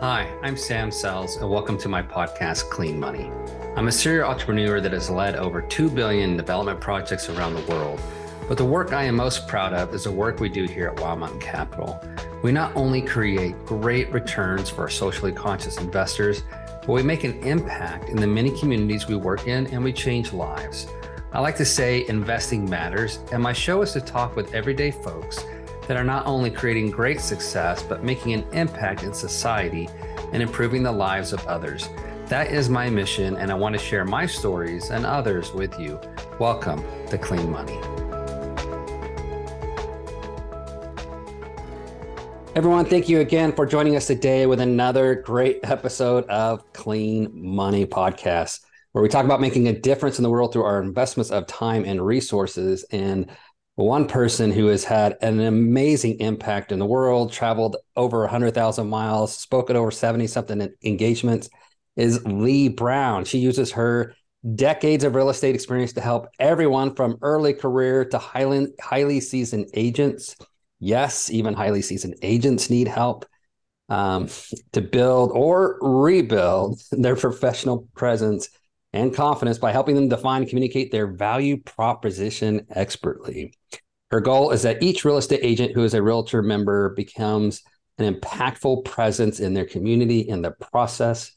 Hi, I'm Sam Sells, and welcome to my podcast, Clean Money. I'm a serial entrepreneur that has led over 2 billion development projects around the world. But the work I am most proud of is the work we do here at Wild Mountain Capital. We not only create great returns for our socially conscious investors, but we make an impact in the many communities we work in, and we change lives. I like to say investing matters, and my show is to talk with everyday folks that are not only creating great success, but making an impact in society and improving the lives of others. That is my mission, and I want to share my stories and others with you. Welcome to Clean Money. Everyone, thank you again for joining us today with another great episode of Clean Money Podcast, where we talk about making a difference in the world through our investments of time and resources. And one person who has had an amazing impact in the world, traveled over 100,000 miles, spoken over 70-something engagements, is Leigh Brown. She uses her decades of real estate experience to help everyone from early career to highly seasoned agents. Yes, even highly seasoned agents need help to build or rebuild their professional presence and confidence by helping them define and communicate their value proposition expertly. Her goal is that each real estate agent who is a realtor member becomes an impactful presence in their community and the process.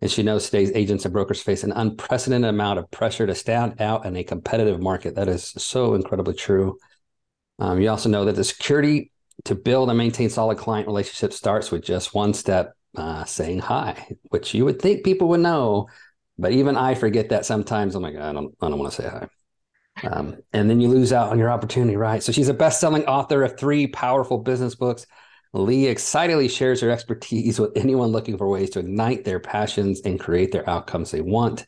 And she knows today's agents and brokers face an unprecedented amount of pressure to stand out in a competitive market. That is so incredibly true. You also know that the security to build and maintain solid client relationships starts with just one step, saying hi, which you would think people would know, but even I forget that sometimes. I'm like, I don't want to say hi. And then you lose out on your opportunity, right? So she's a best-selling author of 3 powerful business books. Leigh excitedly shares her expertise with anyone looking for ways to ignite their passions and create their outcomes they want.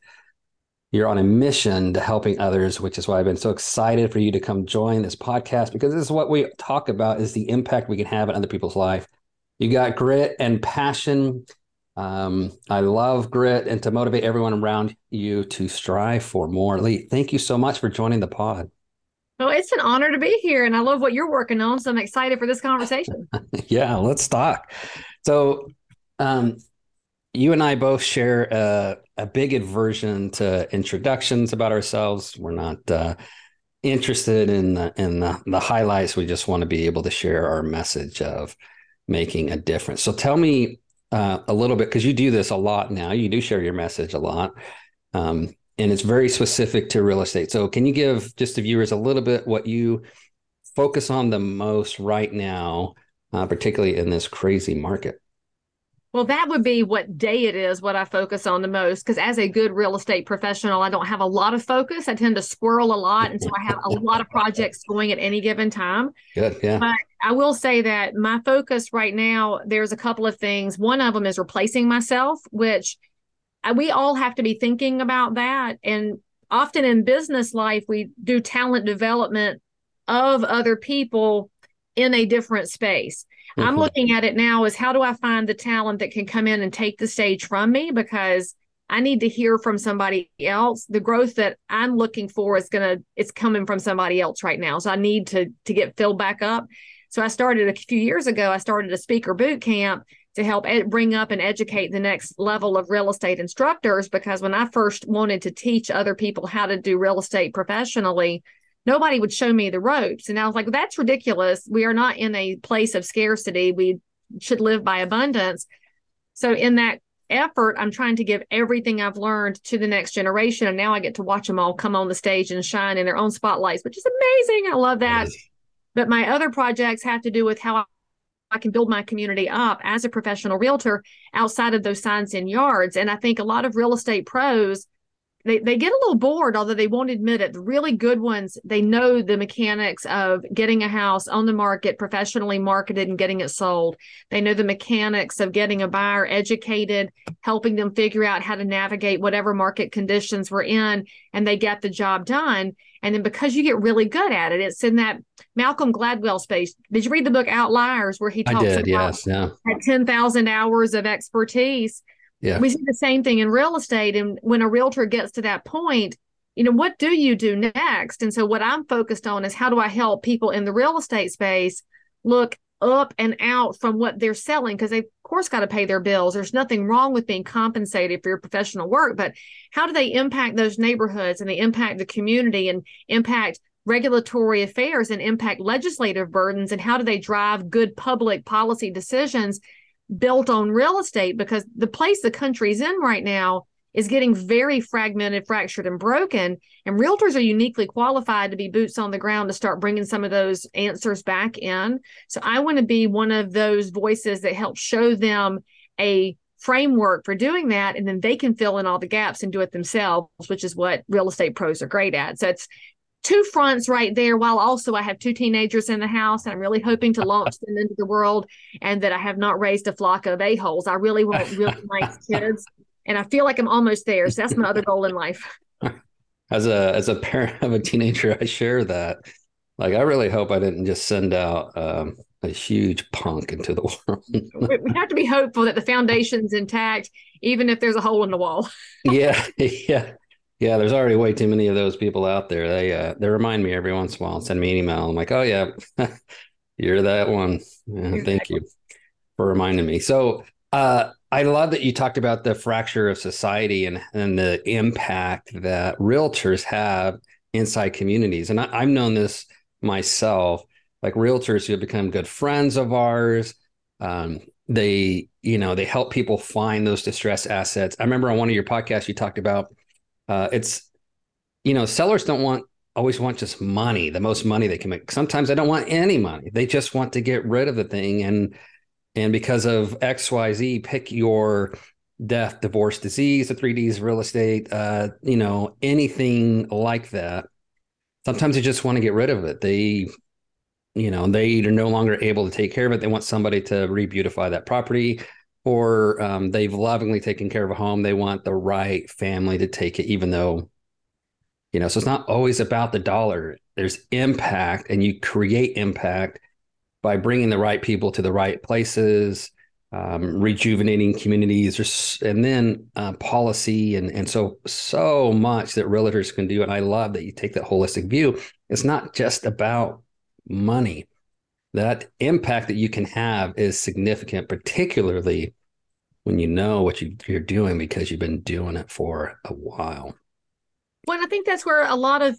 You're on a mission to helping others, which is why I've been so excited for you to come join this podcast, because this is what we talk about, is the impact we can have in other people's life. You got grit and passion. I love grit, and to motivate everyone around you to strive for more. Leigh, thank you so much for joining the pod. Well, it's an honor to be here, and I love what you're working on, so I'm excited for this conversation. Yeah, let's talk. So you and I both share a big aversion to introductions about ourselves. We're not interested in the highlights. We just want to be able to share our message of making a difference. So tell me a little bit, because you do this a lot now. You do share your message a lot, and it's very specific to real estate. So can you give just the viewers a little bit what you focus on the most right now, particularly in this crazy market? Well, that would be what day it is, what I focus on the most, because as a good real estate professional, I don't have a lot of focus. I tend to squirrel a lot, and so I have a lot of projects going at any given time. Good, yeah. But I will say that my focus right now, there's a couple of things. One of them is replacing myself, which we all have to be thinking about that. And often in business life, we do talent development of other people in a different space. I'm looking at it now as, how do I find the talent that can come in and take the stage from me? Because I need to hear from somebody else. The growth that I'm looking for it's coming from somebody else right now. So I need to get filled back up. So I started a few years ago, I started a speaker boot camp to help bring up and educate the next level of real estate instructors. Because when I first wanted to teach other people how to do real estate professionally, nobody would show me the ropes. And I was like, that's ridiculous. We are not in a place of scarcity. We should live by abundance. So in that effort, I'm trying to give everything I've learned to the next generation. And now I get to watch them all come on the stage and shine in their own spotlights, which is amazing. I love that. Nice. But my other projects have to do with how I can build my community up as a professional realtor outside of those signs and yards. And I think a lot of real estate pros, They get a little bored, although they won't admit it. The really good ones, they know the mechanics of getting a house on the market, professionally marketed, and getting it sold. They know the mechanics of getting a buyer educated, helping them figure out how to navigate whatever market conditions we're in, and they get the job done. And then because you get really good at it, it's in that Malcolm Gladwell space. Did you read the book Outliers, where he talks about that 10,000 hours of expertise? Yeah. We see the same thing in real estate. And when a realtor gets to that point, what do you do next? And so what I'm focused on is, how do I help people in the real estate space look up and out from what they're selling, because they, of course, got to pay their bills. There's nothing wrong with being compensated for your professional work, but how do they impact those neighborhoods, and they impact the community, and impact regulatory affairs, and impact legislative burdens, and how do they drive good public policy decisions built on real estate? Because the place the country's in right now is getting very fragmented, fractured, and broken. And realtors are uniquely qualified to be boots on the ground to start bringing some of those answers back in. So I want to be one of those voices that helps show them a framework for doing that, and then they can fill in all the gaps and do it themselves, which is what real estate pros are great at. So it's two fronts right there, while also I have two teenagers in the house, and I'm really hoping to launch them into the world, and that I have not raised a flock of a-holes. I really want really nice kids. And I feel like I'm almost there. So that's my other goal in life. As a parent of a teenager, I share that. Like, I really hope I didn't just send out a huge punk into the world. We have to be hopeful that the foundation's intact, even if there's a hole in the wall. Yeah. There's already way too many of those people out there. They remind me every once in a while and send me an email. I'm like, oh yeah, you're that one. Yeah, thank you for reminding me. So, I love that you talked about the fracture of society and the impact that realtors have inside communities. And I've known this myself, like realtors who have become good friends of ours. They help people find those distressed assets. I remember on one of your podcasts, you talked about sellers always want just money, the most money they can make. Sometimes they don't want any money. They just want to get rid of the thing. And because of XYZ, pick your death, divorce, disease, the 3Ds, real estate, anything like that. Sometimes they just want to get rid of it. They are no longer able to take care of it. They want somebody to re-beautify that property, or they've lovingly taken care of a home. They want the right family to take it, even though, so it's not always about the dollar. There's impact, and you create impact by bringing the right people to the right places, rejuvenating communities, and then policy and so much that realtors can do. And I love that you take that holistic view. It's not just about money. That impact that you can have is significant, particularly when you know what you're doing, because you've been doing it for a while. Well, I think that's where a lot of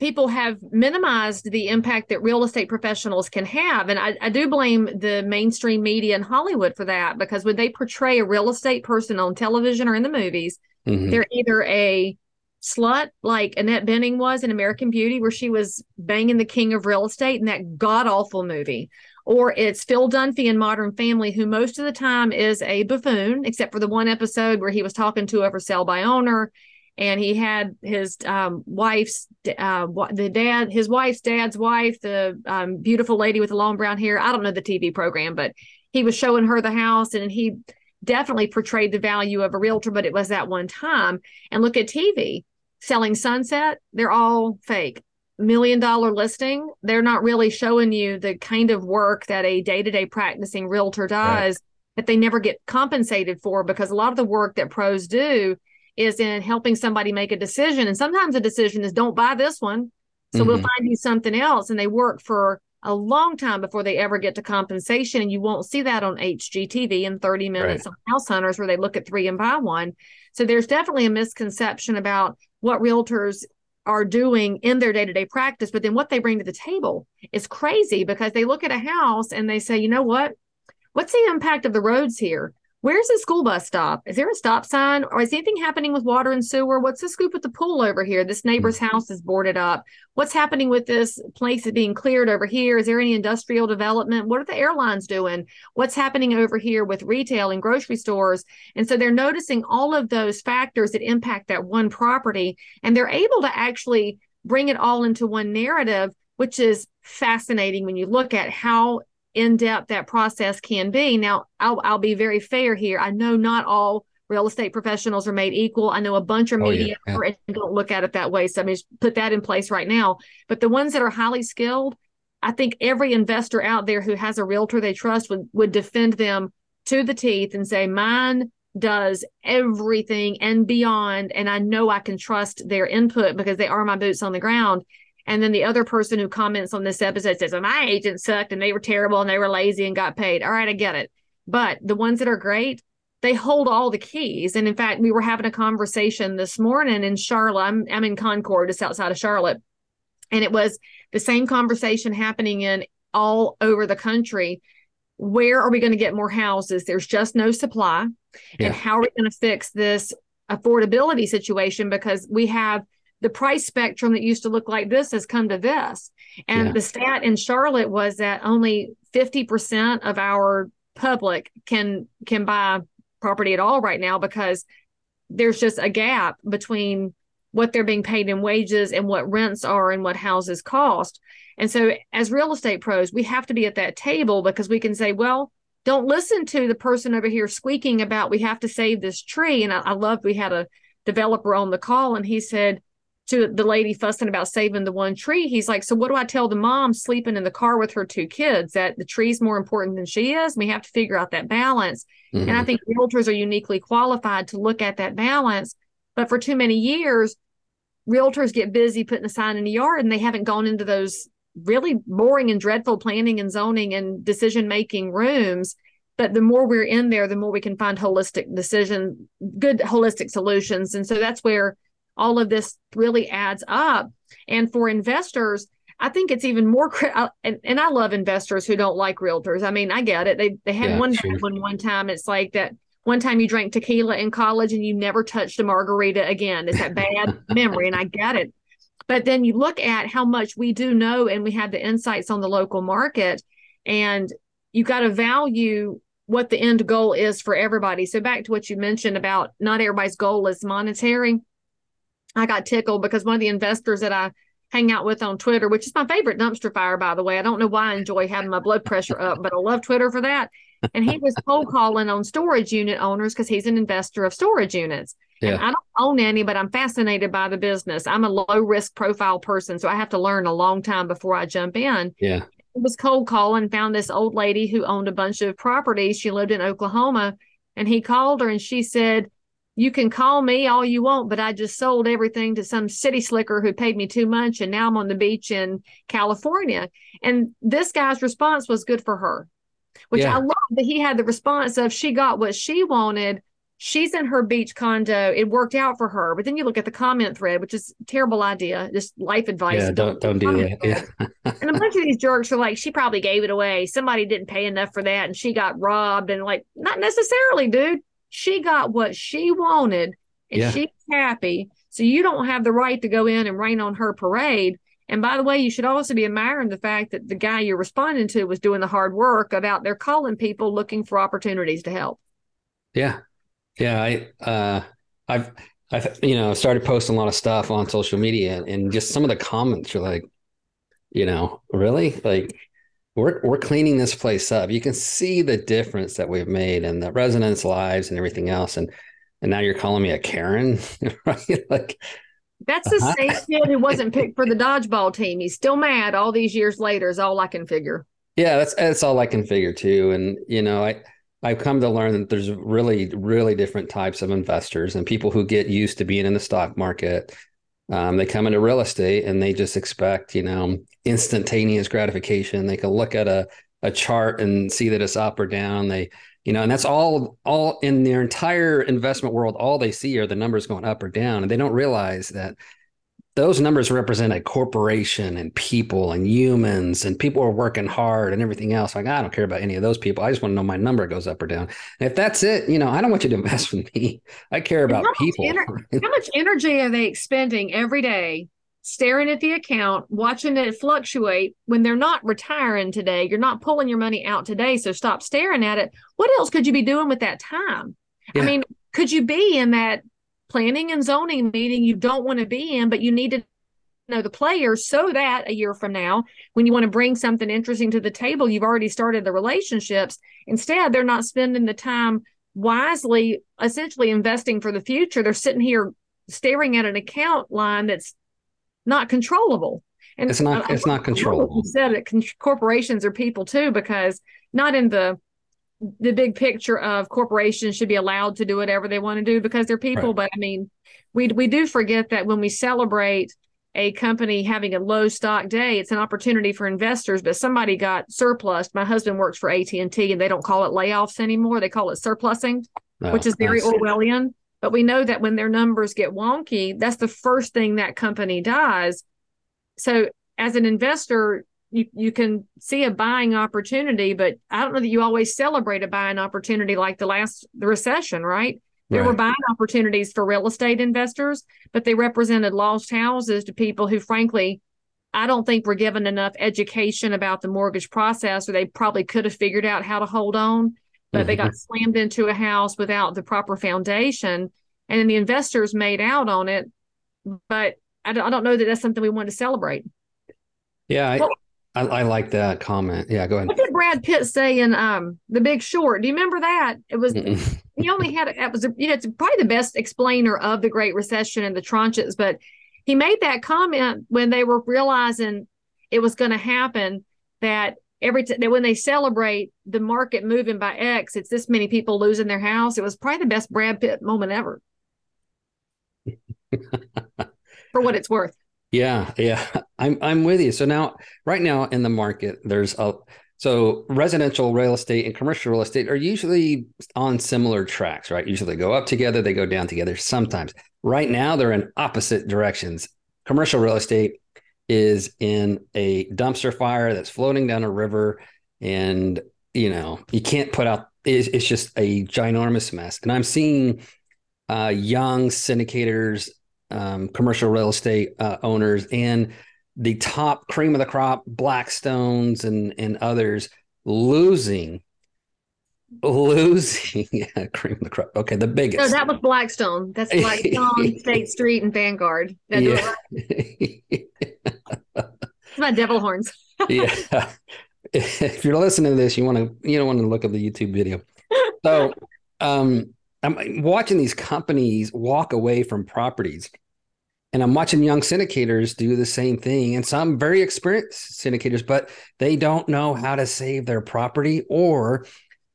people have minimized the impact that real estate professionals can have. And I do blame the mainstream media and Hollywood for that, because when they portray a real estate person on television or in the movies, they're either a slut, like Annette Bening was in American Beauty, where she was banging the king of real estate in that god-awful movie, or it's Phil Dunphy in Modern Family, who most of the time is a buffoon, except for the one episode where he was talking to a for sale by owner. And he had his dad's wife, the beautiful lady with the long brown hair. I don't know the TV program, but he was showing her the house, and he definitely portrayed the value of a realtor, but it was that one time. And look at TV, Selling Sunset, they're all fake. Million Dollar Listing, they're not really showing you the kind of work that a day-to-day practicing realtor does that they never get compensated for, because a lot of the work that pros do is in helping somebody make a decision. And sometimes the decision is, don't buy this one, so we'll find you something else. And they work for a long time before they ever get to compensation. And you won't see that on HGTV in 30 minutes on House Hunters, where they look at three and buy one. So there's definitely a misconception about what realtors are doing in their day-to-day practice. But then what they bring to the table is crazy, because they look at a house and they say, you know what? What's the impact of the roads here? Where's the school bus stop? Is there a stop sign? Or is anything happening with water and sewer? What's the scoop with the pool over here? This neighbor's house is boarded up. What's happening with this place that's being cleared over here? Is there any industrial development? What are the airlines doing? What's happening over here with retail and grocery stores? And so they're noticing all of those factors that impact that one property. And they're able to actually bring it all into one narrative, which is fascinating when you look at how in-depth that process can be. Now, I'll be very fair here. I know not all real estate professionals are made equal. I know a bunch are mediocre and don't look at it that way. So I mean, just put that in place right now. But the ones that are highly skilled, I think every investor out there who has a realtor they trust would defend them to the teeth and say, mine does everything and beyond. And I know I can trust their input because they are my boots on the ground. And then the other person who comments on this episode says, well, my agent sucked and they were terrible and they were lazy and got paid. All right, I get it. But the ones that are great, they hold all the keys. And in fact, we were having a conversation this morning in Charlotte. I'm in Concord, just outside of Charlotte. And it was the same conversation happening in all over the country. Where are we going to get more houses? There's just no supply. Yeah. And how are we going to fix this affordability situation? Because we have the price spectrum that used to look like this has come to this. And the stat in Charlotte was that only 50% of our public can buy property at all right now, because there's just a gap between what they're being paid in wages and what rents are and what houses cost. And so as real estate pros, we have to be at that table, because we can say, well, don't listen to the person over here squeaking about we have to save this tree. And I loved, we had a developer on the call, and he said to the lady fussing about saving the one tree, he's like, so what do I tell the mom sleeping in the car with her two kids, that the tree's more important than she is? We have to figure out that balance. Mm-hmm. And I think realtors are uniquely qualified to look at that balance. But for too many years, realtors get busy putting a sign in the yard, and they haven't gone into those really boring and dreadful planning and zoning and decision-making rooms. But the more we're in there, the more we can find good holistic solutions. And so that's where all of this really adds up. And for investors, I think it's even more and I love investors who don't like realtors. I mean, I get it. They had one time. It's like that one time you drank tequila in college and you never touched a margarita again. It's that bad memory, and I get it. But then you look at how much we do know, and we have the insights on the local market, and you've got to value what the end goal is for everybody. So back to what you mentioned about not everybody's goal is monetary. I got tickled because one of the investors that I hang out with on Twitter, which is my favorite dumpster fire, by the way. I don't know why I enjoy having my blood pressure up, but I love Twitter for that. And he was cold calling on storage unit owners because he's an investor of storage units. Yeah. And I don't own any, but I'm fascinated by the business. I'm a low risk profile person, so I have to learn a long time before I jump in. Yeah. He was cold calling, found this old lady who owned a bunch of properties. She lived in Oklahoma, and he called her, and she said, you can call me all you want, but I just sold everything to some city slicker who paid me too much, and now I'm on the beach in California. And this guy's response was good for her, which I love that he had the response of she got what she wanted. She's in her beach condo. It worked out for her. But then you look at the comment thread, which is a terrible idea, just life advice. Yeah, don't do that. Yeah. And a bunch of these jerks are like, she probably gave it away. Somebody didn't pay enough for that, and she got robbed. And like, not necessarily, dude. She got what she wanted, and she's happy. So you don't have the right to go in and rain on her parade. And by the way, you should also be admiring the fact that the guy you're responding to was doing the hard work of out there calling people looking for opportunities to help. Yeah. Yeah. I've started posting a lot of stuff on social media, and just some of the comments are like, really? Like, We're cleaning this place up. You can see the difference that we've made in the residents' lives and everything else. And now you're calling me a Karen, right? Like, that's the same kid who wasn't picked for the dodgeball team. He's still mad all these years later is all I can figure. Yeah, that's all I can figure too. And, I've come to learn that there's really, really different types of investors and people who get used to being in the stock market. They come into real estate and they just expect, instantaneous gratification. They can look at a chart and see that it's up or down. They, and that's all in their entire investment world. All they see are the numbers going up or down. And they don't realize that those numbers represent a corporation and people and humans, and people are working hard and everything else. Like, I don't care about any of those people. I just want to know my number goes up or down. And if that's it, I don't want you to invest with me. I care about people. How much energy are they expending every day staring at the account, watching it fluctuate when they're not retiring today? You're not pulling your money out today. So stop staring at it. What else could you be doing with that time? Yeah. I mean, could you be in that planning and zoning meeting you don't want to be in, but you need to know the players so that a year from now, when you want to bring something interesting to the table, you've already started the relationships. Instead, they're not spending the time wisely, essentially investing for the future. They're sitting here staring at an account line that's not controllable. And it's not controllable. You said it. Corporations are people too, because not in the big picture of corporations should be allowed to do whatever they want to do because they're people. Right. But I mean, we do forget that when we celebrate a company having a low stock day, it's an opportunity for investors, but somebody got surplused. My husband works for AT&T, and they don't call it layoffs anymore. They call it surplusing, which is very Orwellian. But we know that when their numbers get wonky, that's the first thing that company does. So as an investor, you can see a buying opportunity, but I don't know that you always celebrate a buying opportunity like the recession, right? There were buying opportunities for real estate investors, but they represented lost houses to people who, frankly, I don't think were given enough education about the mortgage process, or they probably could have figured out how to hold on, but they got slammed into a house without the proper foundation. And then the investors made out on it, but I don't know that that's something we want to celebrate. Yeah, I like that comment. Yeah, go ahead. What did Brad Pitt say in The Big Short? Do you remember that? It was he only had it's probably the best explainer of the Great Recession and the tranches, but he made that comment when they were realizing it was going to happen, that that when they celebrate the market moving by X, it's this many people losing their house. It was probably the best Brad Pitt moment ever. For what it's worth. Yeah. I'm with you. So now, right now in the market, so residential real estate and commercial real estate are usually on similar tracks, right? Usually they go up together, they go down together sometimes. Right now, they're in opposite directions. Commercial real estate is in a dumpster fire that's floating down a river, and you can't put out, it's just a ginormous mess. And I'm seeing young syndicators, commercial real estate owners, and the top cream of the crop, Blackstones and others, losing. Yeah, cream of the crop. Okay, the biggest. No, that was Blackstone. That's Blackstone, State Street, and Vanguard. That's it's my devil horns. Yeah. If you're listening to this, you don't want to look up the YouTube video. So, I'm watching these companies walk away from properties. And I'm watching young syndicators do the same thing, and some very experienced syndicators, but they don't know how to save their property, or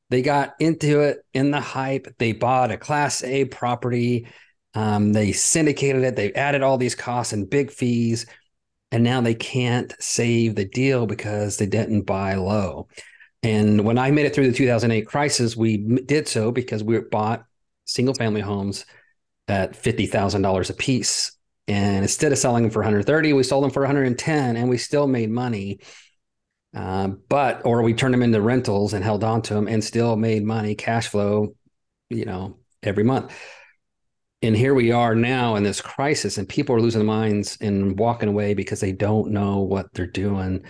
they got into it in the hype. They bought a Class A property. They syndicated it. They added all these costs and big fees, and now they can't save the deal because they didn't buy low. And when I made it through the 2008 crisis, we did so because we bought single-family homes at $50,000 a piece. And instead of selling them for $130,000, we sold them for $110,000, and we still made money. Or we turned them into rentals and held on to them and still made money, cash flow, every month. And here we are now in this crisis, and people are losing their minds and walking away because they don't know what they're doing,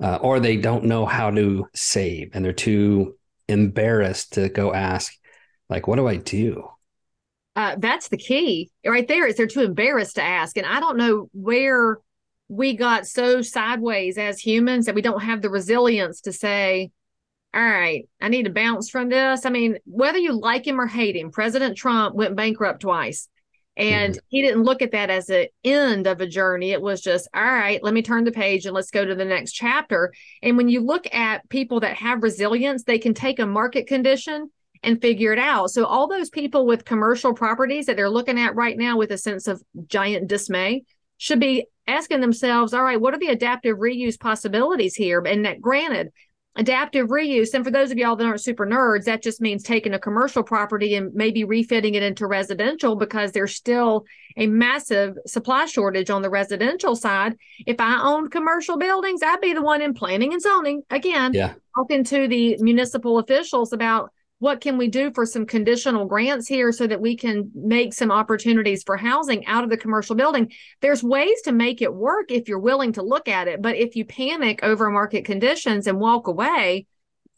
or they don't know how to save, and they're too embarrassed to go ask, like, what do I do? That's the key right there, is they're too embarrassed to ask. And I don't know where we got so sideways as humans that we don't have the resilience to say, all right, I need to bounce from this. I mean, whether you like him or hate him, President Trump went bankrupt twice. And he didn't look at that as the end of a journey. It was just, all right, let me turn the page and let's go to the next chapter. And when you look at people that have resilience, they can take a market condition and figure it out. So all those people with commercial properties that they're looking at right now with a sense of giant dismay should be asking themselves, all right, what are the adaptive reuse possibilities here? And that, granted, adaptive reuse, and for those of y'all that aren't super nerds, that just means taking a commercial property and maybe refitting it into residential, because there's still a massive supply shortage on the residential side. If I owned commercial buildings, I'd be the one in planning and zoning. Again, talking to the municipal officials about, what can we do for some conditional grants here so that we can make some opportunities for housing out of the commercial building? There's ways to make it work if you're willing to look at it. But if you panic over market conditions and walk away,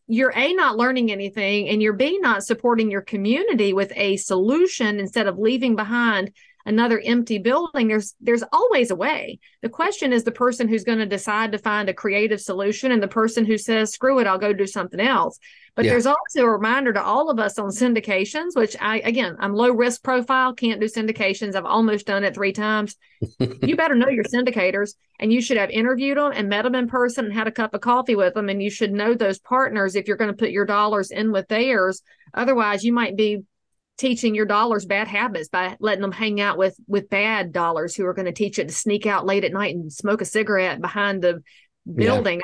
you're A, not learning anything, and you're B, not supporting your community with a solution instead of leaving behind another empty building. There's always a way. The question is the person who's going to decide to find a creative solution and the person who says, screw it, I'll go do something else. But there's also a reminder to all of us on syndications, which I'm low risk profile, can't do syndications. I've almost done it 3 times. You better know your syndicators, and you should have interviewed them and met them in person and had a cup of coffee with them. And you should know those partners if you're going to put your dollars in with theirs. Otherwise, you might be teaching your dollars bad habits by letting them hang out with bad dollars who are going to teach it to sneak out late at night and smoke a cigarette behind the building.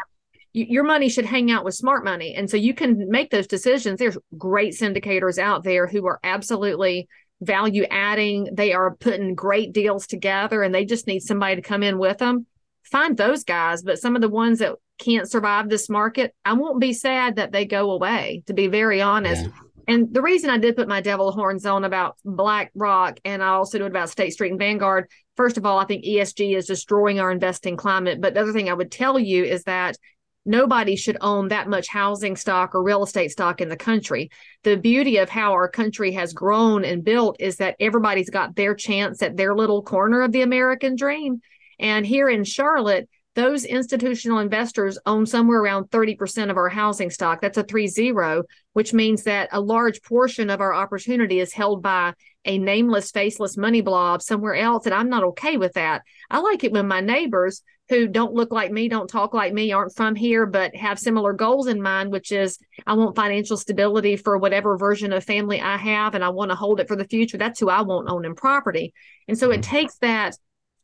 Yeah. Your money should hang out with smart money. And so you can make those decisions. There's great syndicators out there who are absolutely value adding. They are putting great deals together and they just need somebody to come in with them. Find those guys. But some of the ones that can't survive this market, I won't be sad that they go away, to be very honest. Yeah. And the reason I did put my devil horns on about BlackRock, and I also do it about State Street and Vanguard, first of all, I think ESG is destroying our investing climate. But the other thing I would tell you is that nobody should own that much housing stock or real estate stock in the country. The beauty of how our country has grown and built is that everybody's got their chance at their little corner of the American dream. And here in Charlotte, those institutional investors own somewhere around 30% of our housing stock. That's a 3-0, which means that a large portion of our opportunity is held by a nameless, faceless money blob somewhere else. And I'm not okay with that. I like it when my neighbors who don't look like me, don't talk like me, aren't from here, but have similar goals in mind, which is I want financial stability for whatever version of family I have, and I want to hold it for the future. That's who I want owning property. And so it takes that,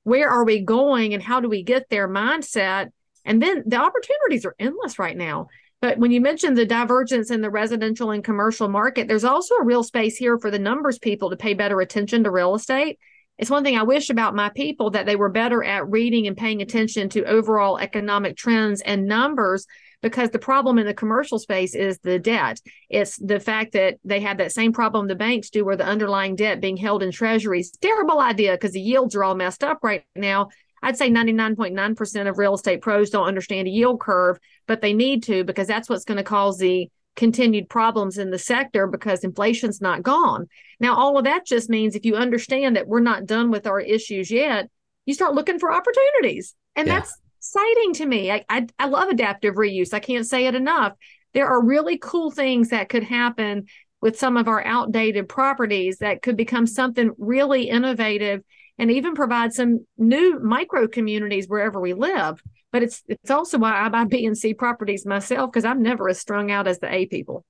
where are we going and how do we get there mindset? And then the opportunities are endless right now. But when you mentioned the divergence in the residential and commercial market, there's also a real space here for the numbers people to pay better attention to real estate. It's one thing I wish about my people, that they were better at reading and paying attention to overall economic trends and numbers, because the problem in the commercial space is the debt. It's the fact that they have that same problem the banks do, where the underlying debt being held in treasuries. Terrible idea, because the yields are all messed up right now. I'd say 99.9% of real estate pros don't understand a yield curve, but they need to, because that's what's going to cause the continued problems in the sector, because inflation's not gone. Now, all of that just means if you understand that we're not done with our issues yet, you start looking for opportunities. And that's exciting to me. I love adaptive reuse. I can't say it enough. There are really cool things that could happen with some of our outdated properties that could become something really innovative and even provide some new micro communities wherever we live. But it's also why I buy B and C properties myself, because I'm never as strung out as the A people.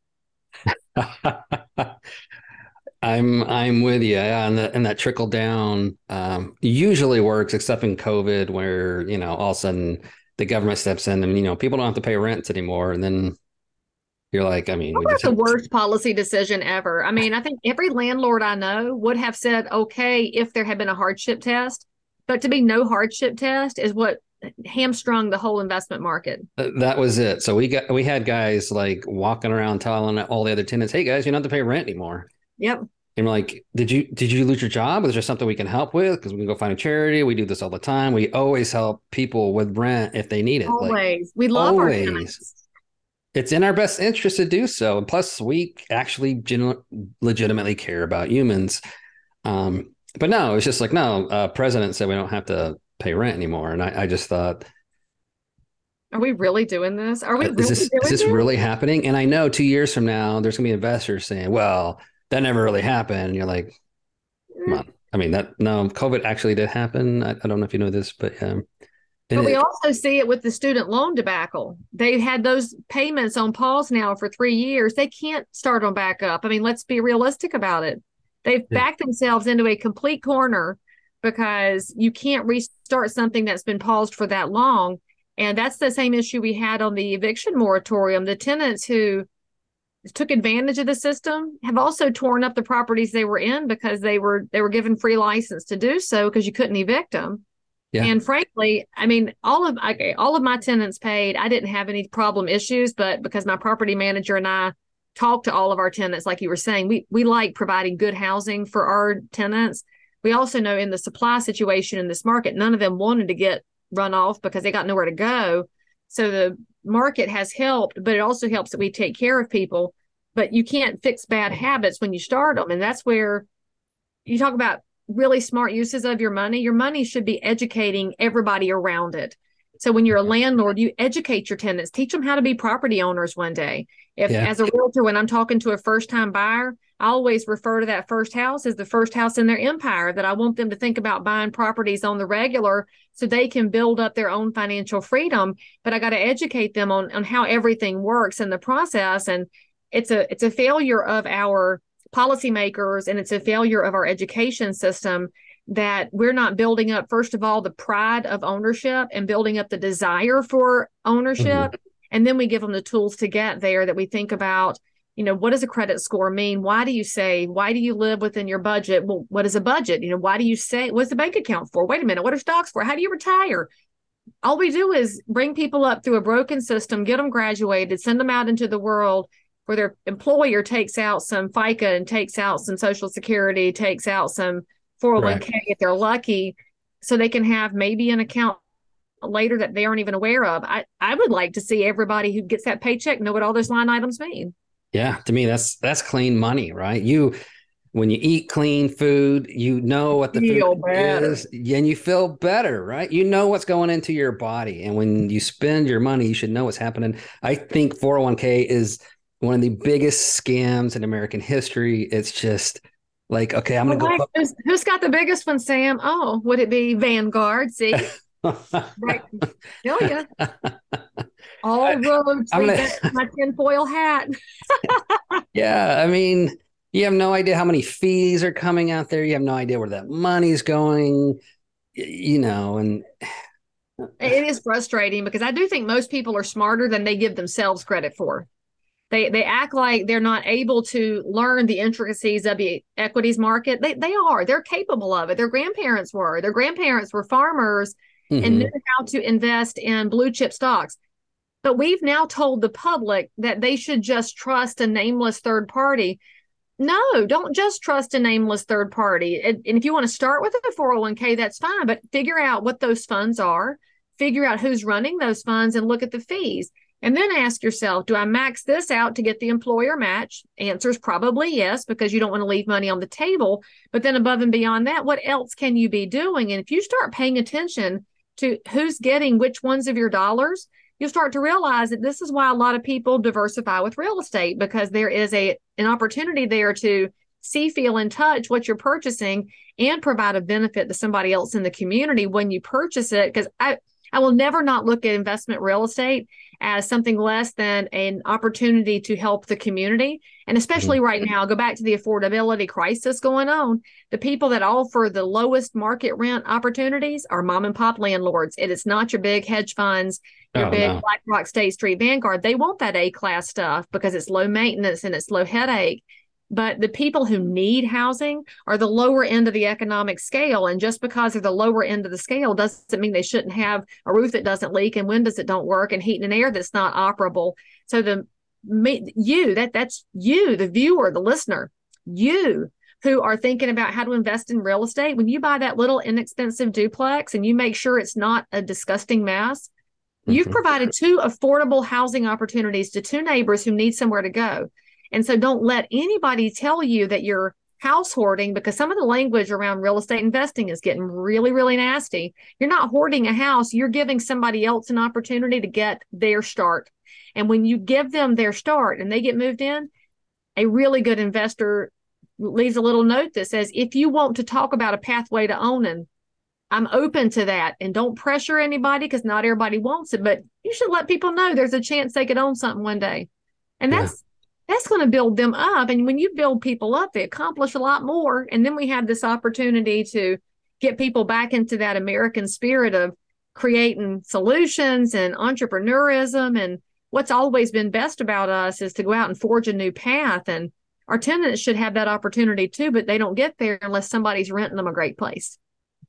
I'm with you, and that trickle down usually works, except in COVID, where all of a sudden the government steps in, and people don't have to pay rents anymore, and then you're like, that's the worst policy decision ever. I think every landlord I know would have said okay if there had been a hardship test, but to be no hardship test is what hamstrung the whole investment market. That was it. So we had guys like walking around telling all the other tenants, "Hey guys, you don't have to pay rent anymore." Yep. And we're like, did you lose your job? Is there something we can help with? Because we can go find a charity. We do this all the time. We always help people with rent if they need it. Always. We love always. Our tenants. It's in our best interest to do so. And plus, we actually legitimately care about humans. But no, it's just like, president said we don't have to pay rent anymore. And I just thought, are we really doing this? Is this really happening? And I know 2 years from now, there's gonna be investors saying, well, that never really happened. And you're like, come on. COVID actually did happen. I don't know if you know this, but but we also see it with the student loan debacle. They've had those payments on pause now for 3 years. They can't start them back up. Let's be realistic about it. They've backed themselves into a complete corner, because you can't restart something that's been paused for that long. And that's the same issue we had on the eviction moratorium. The tenants who took advantage of the system have also torn up the properties they were in, because they were given free license to do so, because you couldn't evict them. Yeah. And frankly, all of my tenants paid. I didn't have any problem issues, but because my property manager and I talked to all of our tenants, like you were saying, we like providing good housing for our tenants. We also know in the supply situation in this market, none of them wanted to get run off because they got nowhere to go. So the market has helped, but it also helps that we take care of people. But you can't fix bad habits when you start them. And that's where you talk about really smart uses of your money. Your money should be educating everybody around it. So when you're a landlord, you educate your tenants, teach them how to be property owners one day. As a realtor, when I'm talking to a first-time buyer, I always refer to that first house as the first house in their empire, that I want them to think about buying properties on the regular so they can build up their own financial freedom. But I got to educate them on how everything works in the process. And it's a failure of our policymakers, and it's a failure of our education system that we're not building up, first of all, the pride of ownership and building up the desire for ownership. Mm-hmm. And then we give them the tools to get there, that we think about, you know, what does a credit score mean? Why do you save? Why do you live within your budget? Well, what is a budget? You know, why do you save? What's the bank account for? Wait a minute. What are stocks for? How do you retire? All we do is bring people up through a broken system, get them graduated, send them out into the world where their employer takes out some FICA and takes out some Social Security, takes out some 401k if they're lucky, so they can have maybe an account later that they aren't even aware of. I would like to see everybody who gets that paycheck know what all those line items mean. Yeah, to me, that's clean money, right? When you eat clean food, you know what the food is, and you feel better, right? You know what's going into your body. And when you spend your money, you should know what's happening. I think 401k is one of the biggest scams in American history. It's just like, okay, I'm going to go. Who's got the biggest one, Sam? Oh, would it be Vanguard? See? Right. Oh, yeah. All roads lead to my tinfoil hat. Yeah, I mean, you have no idea how many fees are coming out there. You have no idea where that money's going, you know, and it is frustrating because I do think most people are smarter than they give themselves credit for. They act like they're not able to learn the intricacies of the equities market. They are. They're capable of it. Their grandparents were farmers and knew how to invest in blue chip stocks. But we've now told the public that they should just trust a nameless third party. No, don't just trust a nameless third party. And if you want to start with a 401k, that's fine. But figure out what those funds are, figure out who's running those funds, and look at the fees. And then ask yourself, do I max this out to get the employer match? Answer is probably yes, because you don't want to leave money on the table. But then above and beyond that, what else can you be doing? And if you start paying attention to who's getting which ones of your dollars, you'll start to realize that this is why a lot of people diversify with real estate, because there is an opportunity there to see, feel, and touch what you're purchasing and provide a benefit to somebody else in the community when you purchase it. Because I will never not look at investment real estate as something less than an opportunity to help the community. And especially right now, go back to the affordability crisis going on. The people that offer the lowest market rent opportunities are mom and pop landlords. It is not your big hedge funds, your BlackRock, State Street, Vanguard. They want that A-class stuff because it's low maintenance and it's low headache. But the people who need housing are the lower end of the economic scale. And just because they're the lower end of the scale doesn't mean they shouldn't have a roof that doesn't leak and windows that don't work and heat and air that's not operable. So that's you, the viewer, the listener, you who are thinking about how to invest in real estate. When you buy that little inexpensive duplex and you make sure it's not a disgusting mess, you've provided two affordable housing opportunities to two neighbors who need somewhere to go. And so don't let anybody tell you that you're house hoarding, because some of the language around real estate investing is getting really, really nasty. You're not hoarding a house. You're giving somebody else an opportunity to get their start. And when you give them their start and they get moved in, a really good investor leaves a little note that says, if you want to talk about a pathway to owning, I'm open to that. And don't pressure anybody because not everybody wants it, but you should let people know there's a chance they could own something one day. And that's going to build them up. And when you build people up, they accomplish a lot more. And then we have this opportunity to get people back into that American spirit of creating solutions and entrepreneurism. And what's always been best about us is to go out and forge a new path. And our tenants should have that opportunity too, but they don't get there unless somebody's renting them a great place.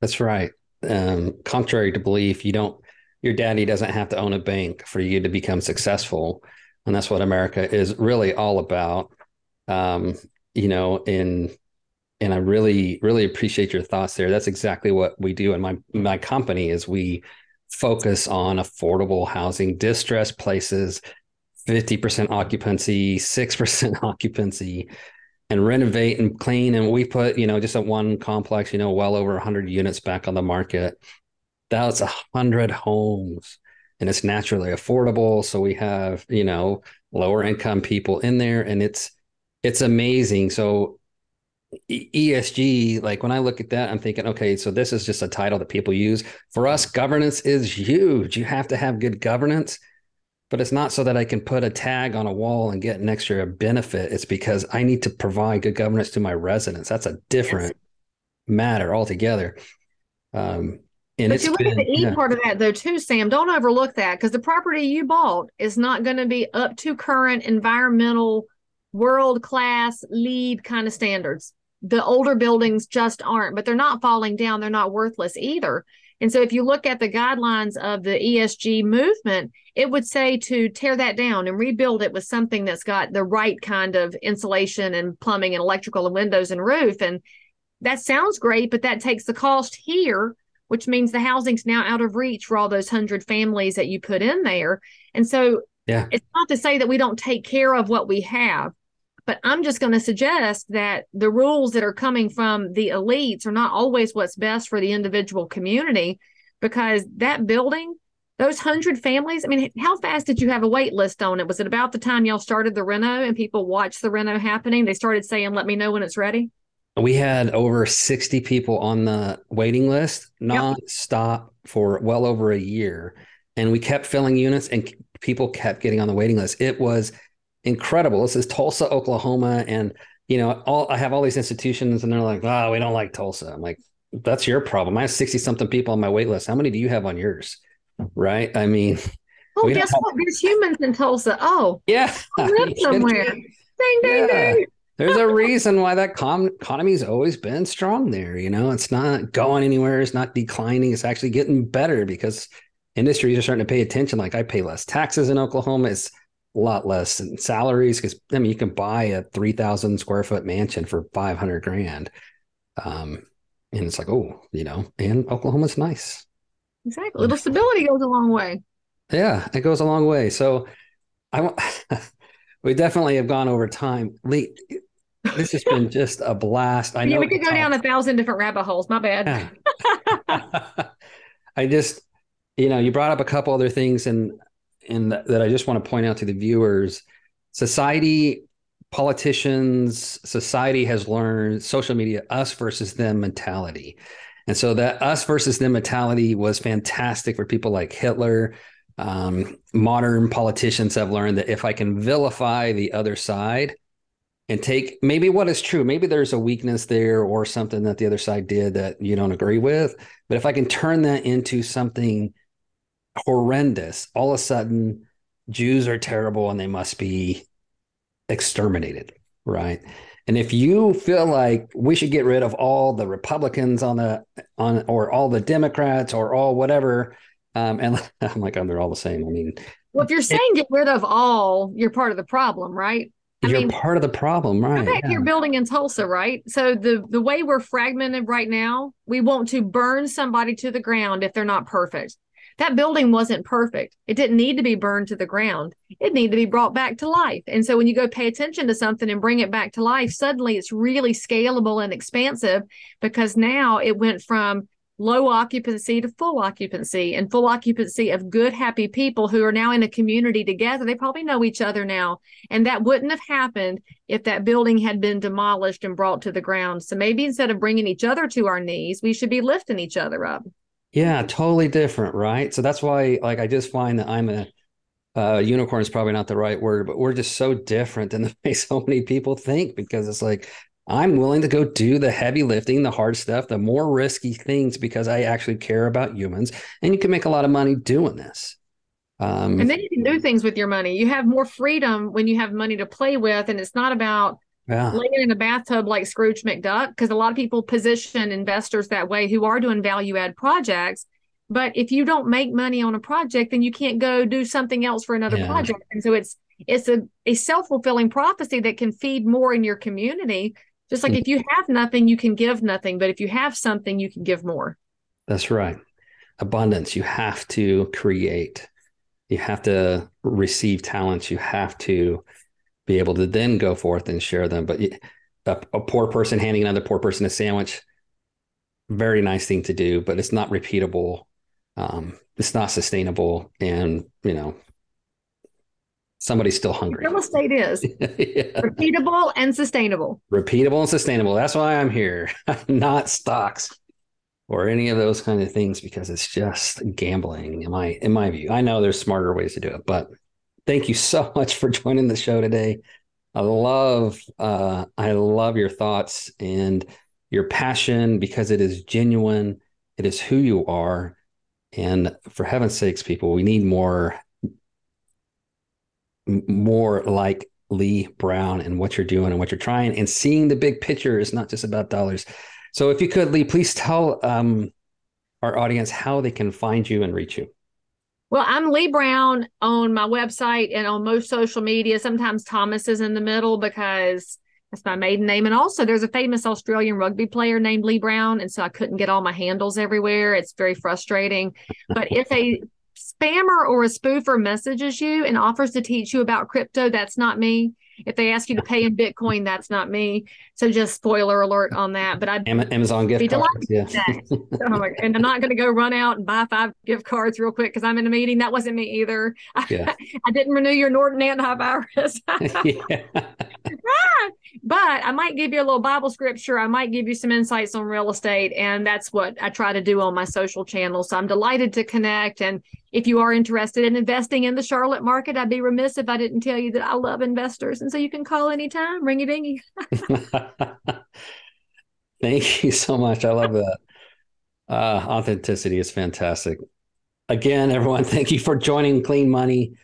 That's right. Contrary to belief, your daddy doesn't have to own a bank for you to become successful. And that's what America is really all about, and I really, really appreciate your thoughts there. That's exactly what we do in my company is we focus on affordable housing, distressed places, 50% occupancy, 6% occupancy, and renovate and clean. And we put, just at one complex, well over 100 units back on the market. That's 100 homes. And it's naturally affordable. So we have, lower income people in there, and it's amazing. So ESG, like when I look at that, I'm thinking, okay, so this is just a title that people use. For us, governance is huge. You have to have good governance. But it's not so that I can put a tag on a wall and get an extra benefit. It's because I need to provide good governance to my residents. That's a different matter altogether. And but you look at the E part of that though too, Sam. Don't overlook that, because the property you bought is not going to be up to current environmental world-class LEED kind of standards. The older buildings just aren't, but they're not falling down. They're not worthless either. And so if you look at the guidelines of the ESG movement, it would say to tear that down and rebuild it with something that's got the right kind of insulation and plumbing and electrical and windows and roof. And that sounds great, but that takes the cost here, which means the housing's now out of reach for all those 100 families that you put in there. And so it's not to say that we don't take care of what we have, but I'm just going to suggest that the rules that are coming from the elites are not always what's best for the individual community, because that building, those 100 families, I mean, how fast did you have a wait list on it? Was it about the time y'all started the reno and people watched the reno happening? They started saying, let me know when it's ready. We had over 60 people on the waiting list nonstop for well over a year. And we kept filling units and people kept getting on the waiting list. It was incredible. This is Tulsa, Oklahoma. And, you know, I have all these institutions and they're like, oh, we don't like Tulsa. I'm like, that's your problem. I have 60 something people on my wait list. How many do you have on yours? Right. I mean, well, guess what? There's humans in Tulsa. Oh, yeah. I live somewhere. Ding, ding, ding. There's a reason why that economy's always been strong there. You know, it's not going anywhere. It's not declining. It's actually getting better because industries are starting to pay attention. Like I pay less taxes in Oklahoma. It's a lot less in salaries because, I mean, you can buy a 3,000 square foot mansion for $500,000. And it's like, oh, you know, and Oklahoma's nice. Exactly. Little stability goes a long way. Yeah, it goes a long way. So we definitely have gone over time. Leigh, this has been just a blast. I know we could go down 1,000 different rabbit holes. My bad. I just, you know, you brought up a couple other things and that I just want to point out to the viewers. Society, politicians, society has learned social media, us versus them mentality. And so that us versus them mentality was fantastic for people like Hitler. Modern politicians have learned that if I can vilify the other side and take maybe what is true, maybe there's a weakness there or something that the other side did that you don't agree with. But if I can turn that into something horrendous, all of a sudden Jews are terrible and they must be exterminated, right? And if you feel like we should get rid of all the Republicans or all the Democrats or all whatever, and I'm like, they're all the same. I mean, well, if you're saying get rid of all, you're part of the problem, right? I mean, part of the problem, right? Go back to your building in Tulsa, right? So the way we're fragmented right now, we want to burn somebody to the ground if they're not perfect. That building wasn't perfect. It didn't need to be burned to the ground. It needed to be brought back to life. And so when you go pay attention to something and bring it back to life, suddenly it's really scalable and expansive, because now it went from low occupancy to full occupancy, and full occupancy of good, happy people who are now in a community together. They probably know each other now. And that wouldn't have happened if that building had been demolished and brought to the ground. So maybe instead of bringing each other to our knees, we should be lifting each other up. Yeah, totally different, right? So that's why, like, I just find that I'm a unicorn is probably not the right word, but we're just so different than the way so many people think, because it's like, I'm willing to go do the heavy lifting, the hard stuff, the more risky things, because I actually care about humans. And you can make a lot of money doing this. And then you can do things with your money. You have more freedom when you have money to play with. And it's not about laying in a bathtub like Scrooge McDuck, because a lot of people position investors that way who are doing value add projects. But if you don't make money on a project, then you can't go do something else for another project. And so it's a self-fulfilling prophecy that can feed more in your community. Just like if you have nothing, you can give nothing. But if you have something, you can give more. That's right. Abundance. You have to create. You have to receive talents. You have to be able to then go forth and share them. But a poor person handing another poor person a sandwich, very nice thing to do, but it's not repeatable. It's not sustainable. And, you know, somebody's still hungry. Real estate is repeatable and sustainable. Repeatable and sustainable. That's why I'm here, not stocks or any of those kind of things, because it's just gambling in my view. I know there's smarter ways to do it, but Thank you so much for joining the show today. I love your thoughts and your passion, because it is genuine. It is who you are. And for heaven's sakes, people, we need more like Leigh Brown and what you're doing and what you're trying, and seeing the big picture is not just about dollars. So if you could, Leigh, please tell our audience how they can find you and reach you. Well, I'm Leigh Brown on my website and on most social media. Sometimes Thomas is in the middle because that's my maiden name. And also there's a famous Australian rugby player named Leigh Brown. And so I couldn't get all my handles everywhere. It's very frustrating. But if a spammer or a spoofer messages you and offers to teach you about crypto, that's not me. If they ask you to pay in Bitcoin, that's not me. So just spoiler alert on that. But I'd Amazon gift cards. Yeah. And I'm not going to go run out and buy 5 gift cards real quick because I'm in a meeting. That wasn't me either. Yeah. I didn't renew your Norton antivirus. But I might give you a little Bible scripture. I might give you some insights on real estate. And that's what I try to do on my social channels. So I'm delighted to connect. And if you are interested in investing in the Charlotte market, I'd be remiss if I didn't tell you that I love investors. And so you can call anytime, ringy-dingy. Thank you so much. I love that. Authenticity is fantastic. Again, everyone, thank you for joining Clean Money,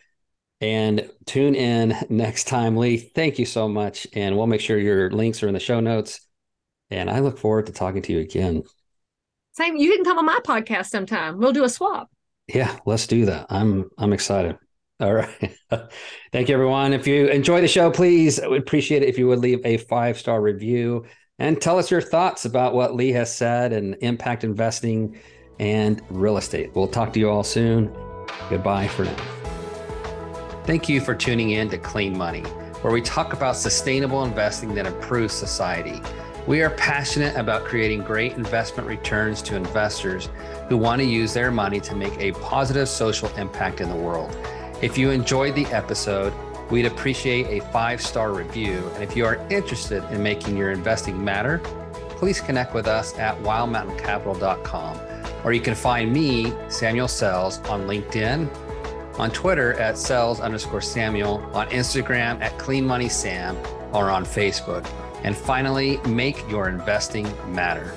and tune in next time. Leigh, thank you so much. And we'll make sure your links are in the show notes. And I look forward to talking to you again. Same. You can come on my podcast sometime. We'll do a swap. Yeah, let's do that. I'm excited. All right. Thank you, everyone. If you enjoy the show, please, I would appreciate it if you would leave a 5-star review and tell us your thoughts about what Leigh has said and impact investing and real estate. We'll talk to you all soon. Goodbye for now. Thank you for tuning in to Clean Money, where we talk about sustainable investing that improves society. We are passionate about creating great investment returns to investors who want to use their money to make a positive social impact in the world. If you enjoyed the episode, we'd appreciate a 5-star review. And if you are interested in making your investing matter, please connect with us at wildmountaincapital.com, or you can find me, Samuel Sells, on LinkedIn, on Twitter at Sells_Samuel, on Instagram at CleanMoneySam, or on Facebook. And finally, make your investing matter.